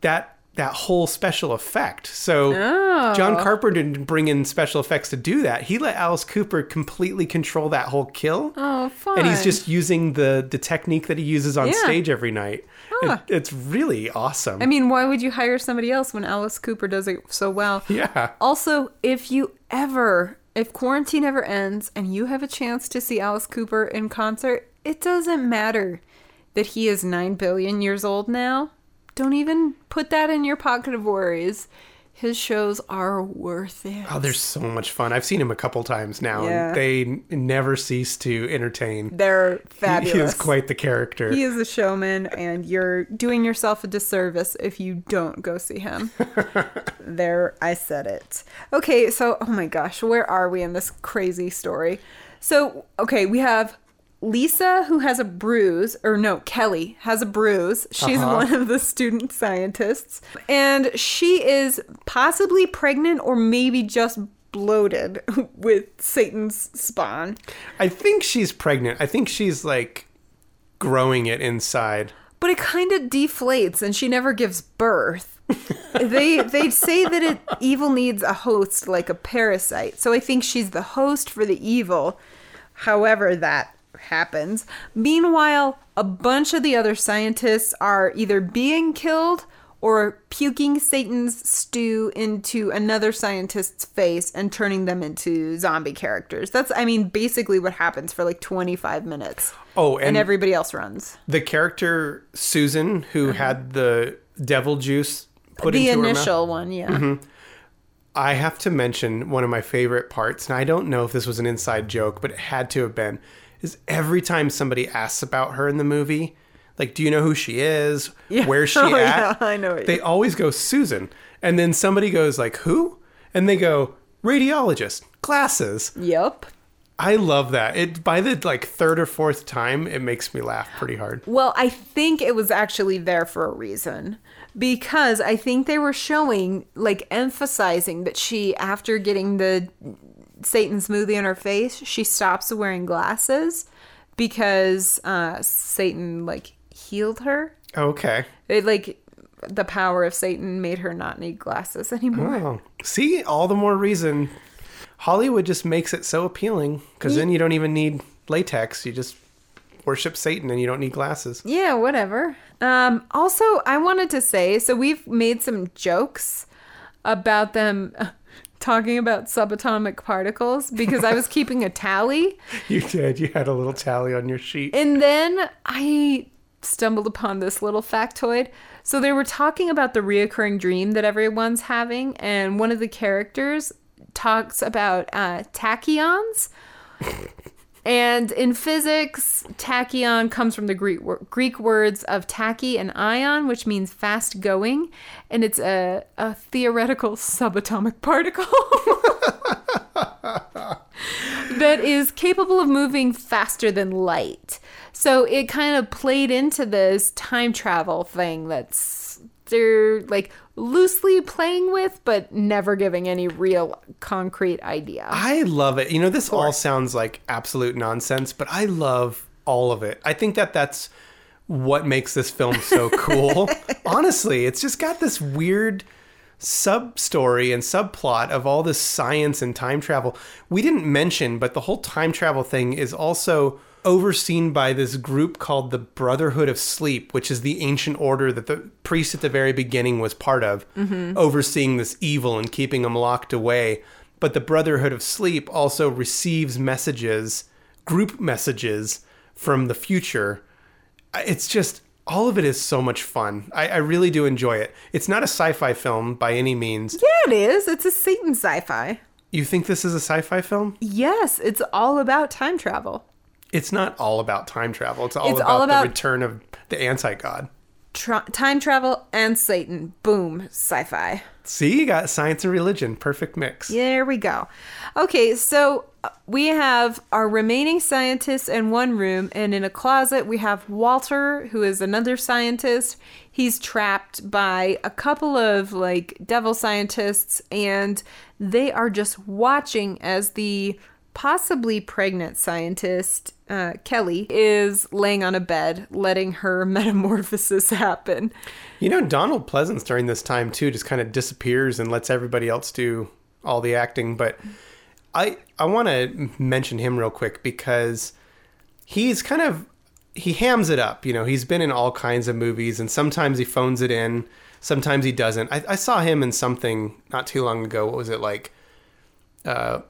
that whole special effect. So John Carpenter didn't bring in special effects to do that. He let Alice Cooper completely control that whole kill. Oh, fun. And he's just using the technique that he uses on stage every night. Huh. It's really awesome. I mean, why would you hire somebody else when Alice Cooper does it so well? Yeah. Also, if quarantine ever ends and you have a chance to see Alice Cooper in concert, it doesn't matter that he is 9 billion years old now. Don't even put that in your pocket of worries. His shows are worth it. Oh, they're so much fun. I've seen him a couple times now, and they never cease to entertain. They're fabulous. He is quite the character. He is a showman, and you're doing yourself a disservice if you don't go see him. There, I said it. Okay, so, oh my gosh, where are we in this crazy story? So, okay, we have Lisa, who has a bruise, Kelly has a bruise. She's one of the student scientists. And she is possibly pregnant or maybe just bloated with Satan's spawn. I think she's pregnant. I think she's like growing it inside. But it kind of deflates and she never gives birth. They say that evil needs a host like a parasite. So I think she's the host for the evil. However, that happens. Meanwhile, a bunch of the other scientists are either being killed or puking Satan's stew into another scientist's face and turning them into zombie characters. That's, I mean, basically what happens for like 25 minutes. Oh, and everybody else runs. The character Susan, who had the devil juice put into her mouth. The initial one, yeah. Mm-hmm. I have to mention one of my favorite parts, and I don't know if this was an inside joke, but it had to have been, is every time somebody asks about her in the movie, like, do you know who she is? Yeah. Where's she at? Yeah, I know. They always go, Susan. And then somebody goes, like, who? And they go, radiologist, glasses. Yep. I love that. By the like third or fourth time, it makes me laugh pretty hard. Well, I think it was actually there for a reason. Because I think they were showing, like, emphasizing that she, after getting the Satan smoothie on her face, she stops wearing glasses because Satan like healed her. Okay. It like the power of Satan made her not need glasses anymore. Oh. See, all the more reason Hollywood just makes it so appealing because then you don't even need latex. You just worship Satan and you don't need glasses. Yeah, whatever. Also, I wanted to say, so we've made some jokes about them talking about subatomic particles because I was keeping a tally. You did. You had a little tally on your sheet. And then I stumbled upon this little factoid. So they were talking about the reoccurring dream that everyone's having, and one of the characters talks about tachyons. And in physics, tachyon comes from the Greek words of tachy and ion, which means fast going. And it's a theoretical subatomic particle that is capable of moving faster than light. So it kind of played into this time travel thing that's they're like loosely playing with, but never giving any real concrete idea. I love it. You know, this all sounds like absolute nonsense, but I love all of it. I think that that's what makes this film so cool. Honestly, it's just got this weird sub-story and subplot of all this science and time travel. We didn't mention, but the whole time travel thing is also overseen by this group called the Brotherhood of Sleep, which is the ancient order that the priest at the very beginning was part of, overseeing this evil and keeping them locked away. But the Brotherhood of Sleep also receives messages, group messages from the future. It's just, all of it is so much fun. I really do enjoy it. It's not a sci-fi film by any means. Yeah, it is. It's a Satan sci-fi. You think this is a sci-fi film? Yes, it's all about time travel. It's not all about time travel. It's all about the return of the anti-god. Time travel and Satan. Boom. Sci-fi. See, you got science and religion. Perfect mix. There we go. Okay, so we have our remaining scientists in one room, and in a closet we have Walter, who is another scientist. He's trapped by a couple of, like, devil scientists, and they are just watching as the possibly pregnant scientist Kelly is laying on a bed, letting her metamorphosis happen. You know, Donald Pleasance during this time too just kind of disappears and lets everybody else do all the acting. But I want to mention him real quick because he hams it up. You know, he's been in all kinds of movies, and sometimes he phones it in, sometimes he doesn't. I saw him in something not too long ago. What was it like?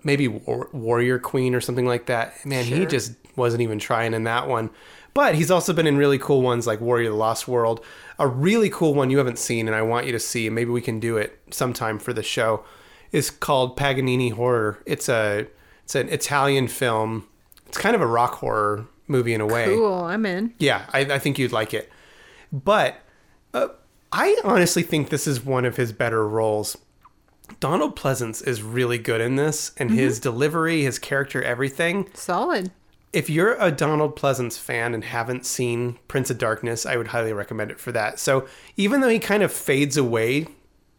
Maybe Warrior Queen or something like that. Man, sure. He just wasn't even trying in that one. But he's also been in really cool ones like Warrior the Lost World. A really cool one you haven't seen and I want you to see, and maybe we can do it sometime for the show, is called Paganini Horror. It's an Italian film. It's kind of a rock horror movie in a way. Cool, I'm in. Yeah, I think you'd like it. But I honestly think this is one of his better roles. Donald Pleasance is really good in this, and his delivery, his character, everything. Solid. If you're a Donald Pleasance fan and haven't seen Prince of Darkness, I would highly recommend it for that. So even though he kind of fades away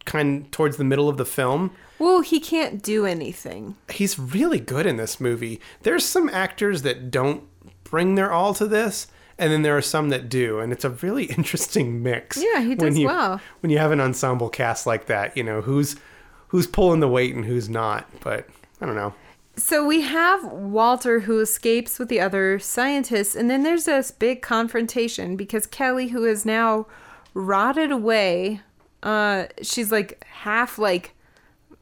towards the middle of the film. Well, he can't do anything. He's really good in this movie. There's some actors that don't bring their all to this, and then there are some that do, and it's a really interesting mix. Yeah, he does well. When you have an ensemble cast like that, you know, who's pulling the weight and who's not, but I don't know. So we have Walter, who escapes with the other scientists, and then there's this big confrontation because Kelly, who is now rotted away, she's like half like,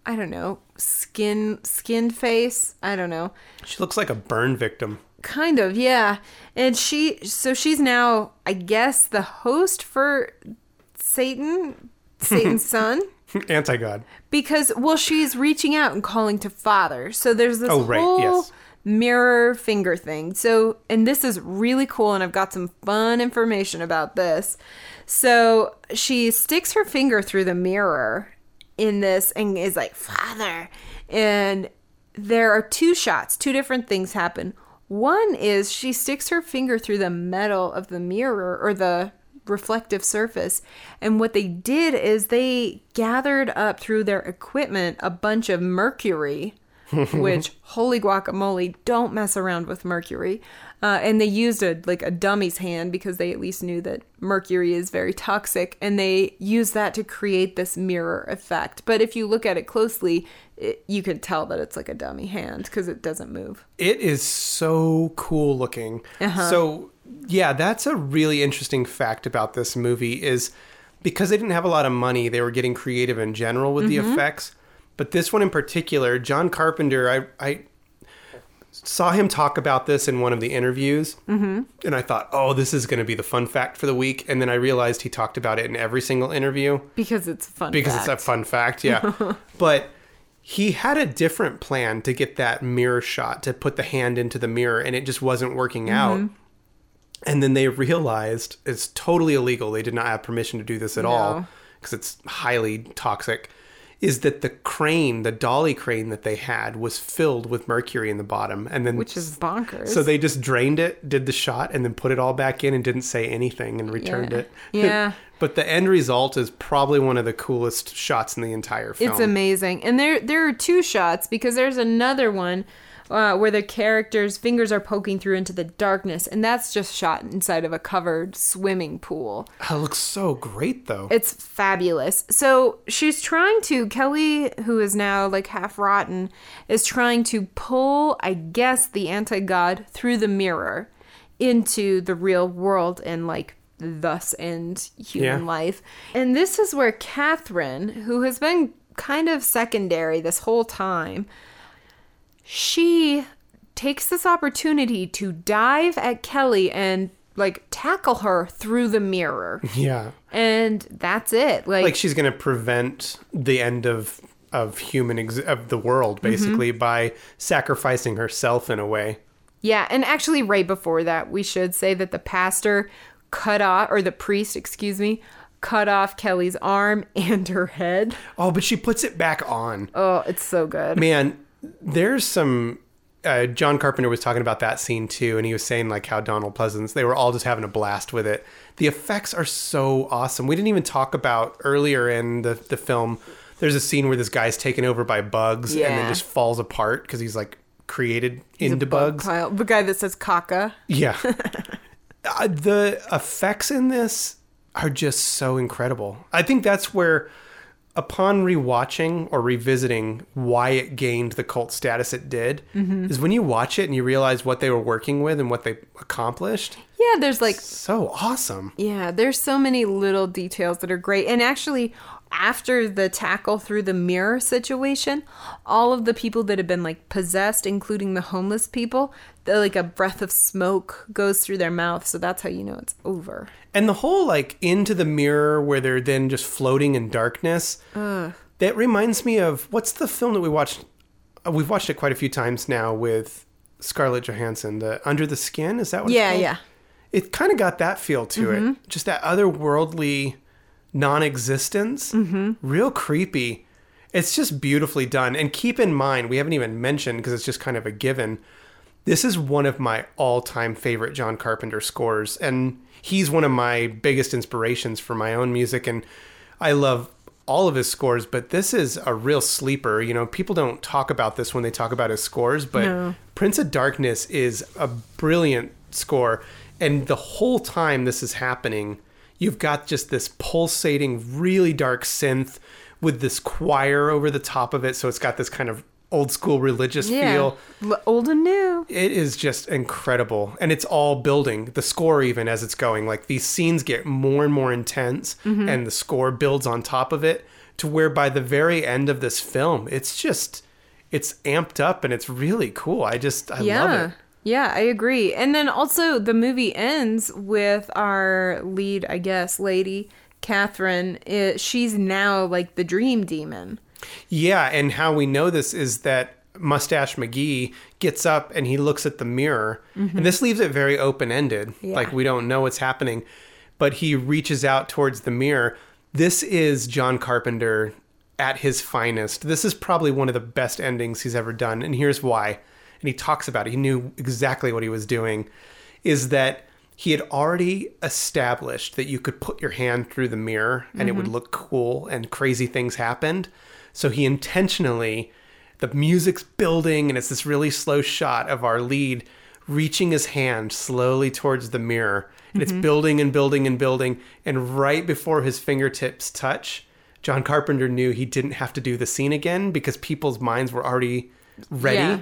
I don't know, skin face. I don't know. She looks like a burn victim. Kind of, yeah. And she's now, I guess, the host for Satan's son. Anti-God. Because, well, she's reaching out and calling to Father. So there's this whole mirror finger thing. So, and this is really cool, and I've got some fun information about this. So she sticks her finger through the mirror in this and is like, Father. And there are two shots, two different things happen. One is she sticks her finger through the metal of the mirror or the reflective surface, and what they did is they gathered up through their equipment a bunch of mercury, which holy guacamole, don't mess around with mercury, and they used a dummy's hand because they at least knew that mercury is very toxic, and they used that to create this mirror effect. But if you look at it closely, you can tell that it's like a dummy hand because it doesn't move. It is so cool looking. So Yeah, that's a really interesting fact about this movie is because they didn't have a lot of money, they were getting creative in general with the effects. But this one in particular, John Carpenter, I saw him talk about this in one of the interviews. And I thought, oh, this is going to be the fun fact for the week. And then I realized he talked about it in every single interview. Because it's a fun fact. Because it's a fun fact, yeah. But he had a different plan to get that mirror shot, to put the hand into the mirror, and it just wasn't working out. And then they realized it's totally illegal. They did not have permission to do this at all because it's highly toxic. Is that the crane, the dolly crane that they had was filled with mercury in the bottom. And then which is bonkers. So they just drained it, did the shot, and then put it all back in and didn't say anything and returned it. Yeah. But the end result is probably one of the coolest shots in the entire film. It's amazing. And there are two shots because there's another one where the character's fingers are poking through into the darkness, and that's just shot inside of a covered swimming pool. That looks so great, though. It's fabulous. So she's trying to, Kelly, who is now like half rotten, is trying to pull, I guess, the anti-god through the mirror into the real world and like thus end human life. And this is where Catherine, who has been kind of secondary this whole time, she takes this opportunity to dive at Kelly and, like, tackle her through the mirror. Yeah. And that's it. Like she's going to prevent the end of the world, basically, by sacrificing herself in a way. Yeah. And actually, right before that, we should say that the pastor cut off Kelly's arm and her head. Oh, but she puts it back on. Oh, it's so good. Man. There's some, John Carpenter was talking about that scene too, and he was saying like how Donald Pleasance, they were all just having a blast with it. The effects are so awesome. We didn't even talk about earlier in the film, there's a scene where this guy's taken over by bugs and then just falls apart because he's like created into bugs. The guy that says caca. Yeah. The effects in this are just so incredible. I think that's where... upon rewatching or revisiting why it gained the cult status it did is when you watch it and you realize what they were working with and what they accomplished. Yeah, there's like... so awesome. Yeah, there's so many little details that are great. And actually, after the tackle through the mirror situation, all of the people that have been like possessed, including the homeless people, like a breath of smoke goes through their mouth. So that's how you know it's over. And the whole like into the mirror where they're then just floating in darkness. That reminds me of what's the film that we watched? We've watched it quite a few times now with Scarlett Johansson. The Under the Skin, is that what it's called? Yeah. It kind of got that feel to it. Just that otherworldly non-existence. Real creepy. It's just beautifully done. And keep in mind, we haven't even mentioned because it's just kind of a given. This is one of my all-time favorite John Carpenter scores. And he's one of my biggest inspirations for my own music. And I love all of his scores, but this is a real sleeper. You know, people don't talk about this when they talk about his scores, but Prince of Darkness is a brilliant score. And the whole time this is happening, you've got just this pulsating, really dark synth with this choir over the top of it. So it's got this kind of old school religious feel. Old and new. It is just incredible. And it's all building. The score, even as it's going, like these scenes get more and more intense and the score builds on top of it to where by the very end of this film, it's just, it's amped up and it's really cool. I love it. Yeah, I agree. And then also the movie ends with our lead, I guess, lady, Catherine. She's now like the dream demon. Yeah, and how we know this is that Mustache McGee gets up and he looks at the mirror. And this leaves it very open-ended. Yeah. Like, we don't know what's happening. But he reaches out towards the mirror. This is John Carpenter at his finest. This is probably one of the best endings he's ever done. And here's why. And he talks about it. He knew exactly what he was doing. Is that he had already established that you could put your hand through the mirror and it would look cool and crazy things happened. So he intentionally, the music's building and it's this really slow shot of our lead reaching his hand slowly towards the mirror. And it's building and building and building. And right before his fingertips touch, John Carpenter knew he didn't have to do the scene again because people's minds were already ready. Yeah.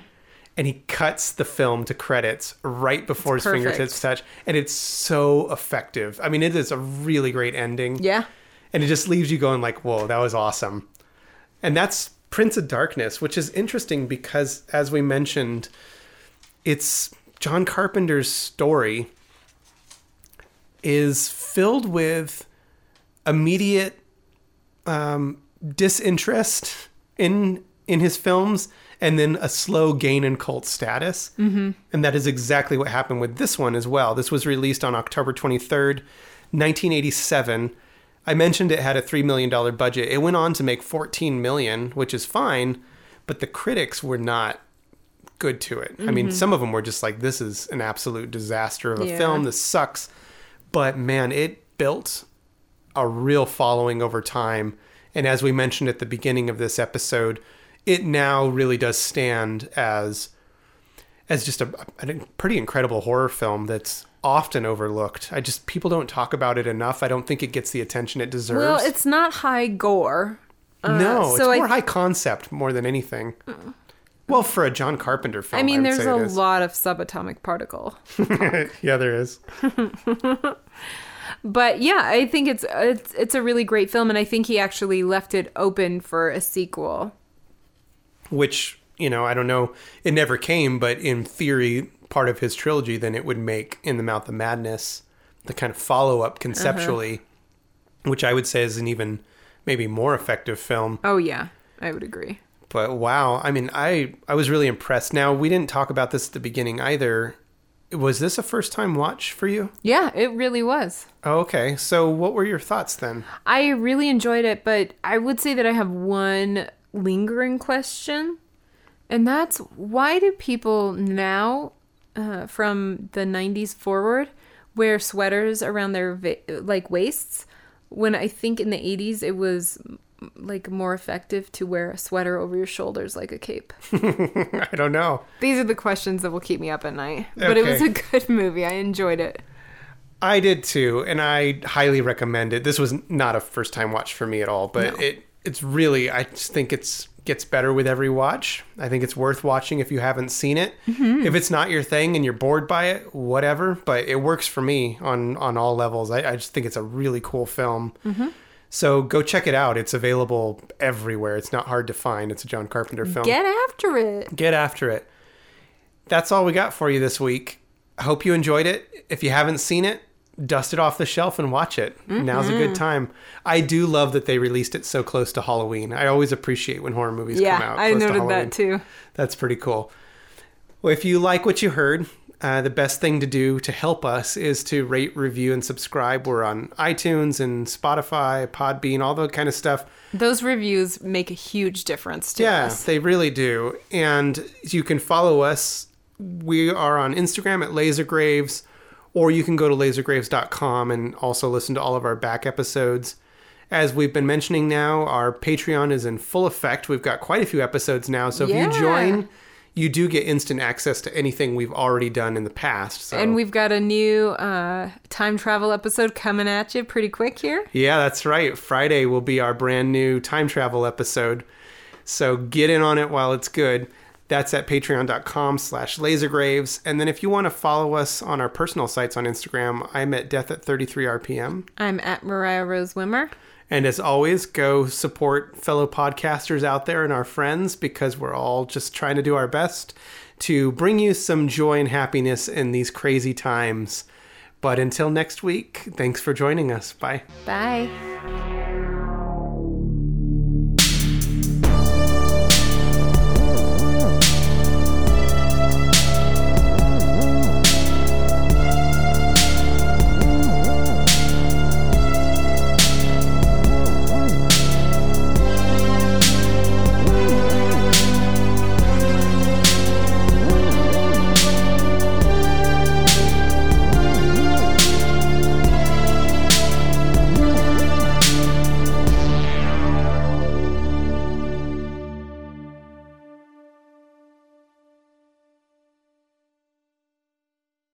and he cuts the film to credits right before his fingertips touch, and it's so effective. I mean, it is a really great ending. Yeah. And it just leaves you going like, whoa, that was awesome. And that's Prince of Darkness, which is interesting because, as we mentioned, it's John Carpenter's story is filled with immediate disinterest in his films, and then a slow gain in cult status. Mm-hmm. And that is exactly what happened with this one as well. This was released on October 23rd, 1987. I mentioned it had a $3 million budget. It went on to make $14 million, which is fine, but the critics were not good to it. Mm-hmm. I mean, some of them were just like, this is an absolute disaster of a film. This sucks. But man, it built a real following over time. And as we mentioned at the beginning of this episode, it now really does stand as just a pretty incredible horror film that's often overlooked. People don't talk about it enough. I don't think it gets the attention it deserves. Well, it's not high gore. No, so it's more high concept more than anything. Well, for a John Carpenter film, I mean, there's a lot of subatomic particle. Yeah, there is. But yeah, I think it's a really great film, and I think he actually left it open for a sequel. Which, you know, I don't know, it never came, but in theory, part of his trilogy, then it would make In the Mouth of Madness the kind of follow-up conceptually, which I would say is an even maybe more effective film. Oh yeah, I would agree. But wow, I mean, I was really impressed. Now, we didn't talk about this at the beginning either. Was this a first-time watch for you? Yeah, it really was. Oh, okay. So what were your thoughts then? I really enjoyed it, but I would say that I have one lingering question, and that's, why do people now, from the 90s forward, wear sweaters around their waists, when I think in the 80s it was like more effective to wear a sweater over your shoulders like a cape? I don't know. These are the questions that will keep me up at night. Okay. But it was a good movie. I enjoyed it. I did too, and I highly recommend it. This was not a first time watch for me at all, but no. It's really, I just think it gets better with every watch. I think it's worth watching if you haven't seen it. Mm-hmm. If it's not your thing and you're bored by it, whatever, but it works for me on all levels. I just think it's a really cool film. Mm-hmm. So go check it out. It's available everywhere. It's not hard to find. It's a John Carpenter film. Get after it. Get after it. That's all we got for you this week. I hope you enjoyed it. If you haven't seen it, dust it off the shelf and watch it. Mm-hmm. Now's a good time. I do love that they released it so close to Halloween. I always appreciate when horror movies come out. Yeah, I noted that too. That's pretty cool. Well, if you like what you heard, the best thing to do to help us is to rate, review, and subscribe. We're on iTunes and Spotify, Podbean, all that kind of stuff. Those reviews make a huge difference to us. Yeah, they really do. And you can follow us. We are on Instagram at Laser Graves, or you can go to lasergraves.com and also listen to all of our back episodes. As we've been mentioning now, our Patreon is in full effect. We've got quite a few episodes now, so if you join, you do get instant access to anything we've already done in the past. So. And we've got a new time travel episode coming at you pretty quick here. Yeah, that's right. Friday will be our brand new time travel episode. So get in on it while it's good. That's at patreon.com/lasergraves. And then if you want to follow us on our personal sites on Instagram, I'm at Death at 33 RPM. I'm at Mariah Rose Wimmer. And as always, go support fellow podcasters out there and our friends, because we're all just trying to do our best to bring you some joy and happiness in these crazy times. But until next week, thanks for joining us. Bye. Bye.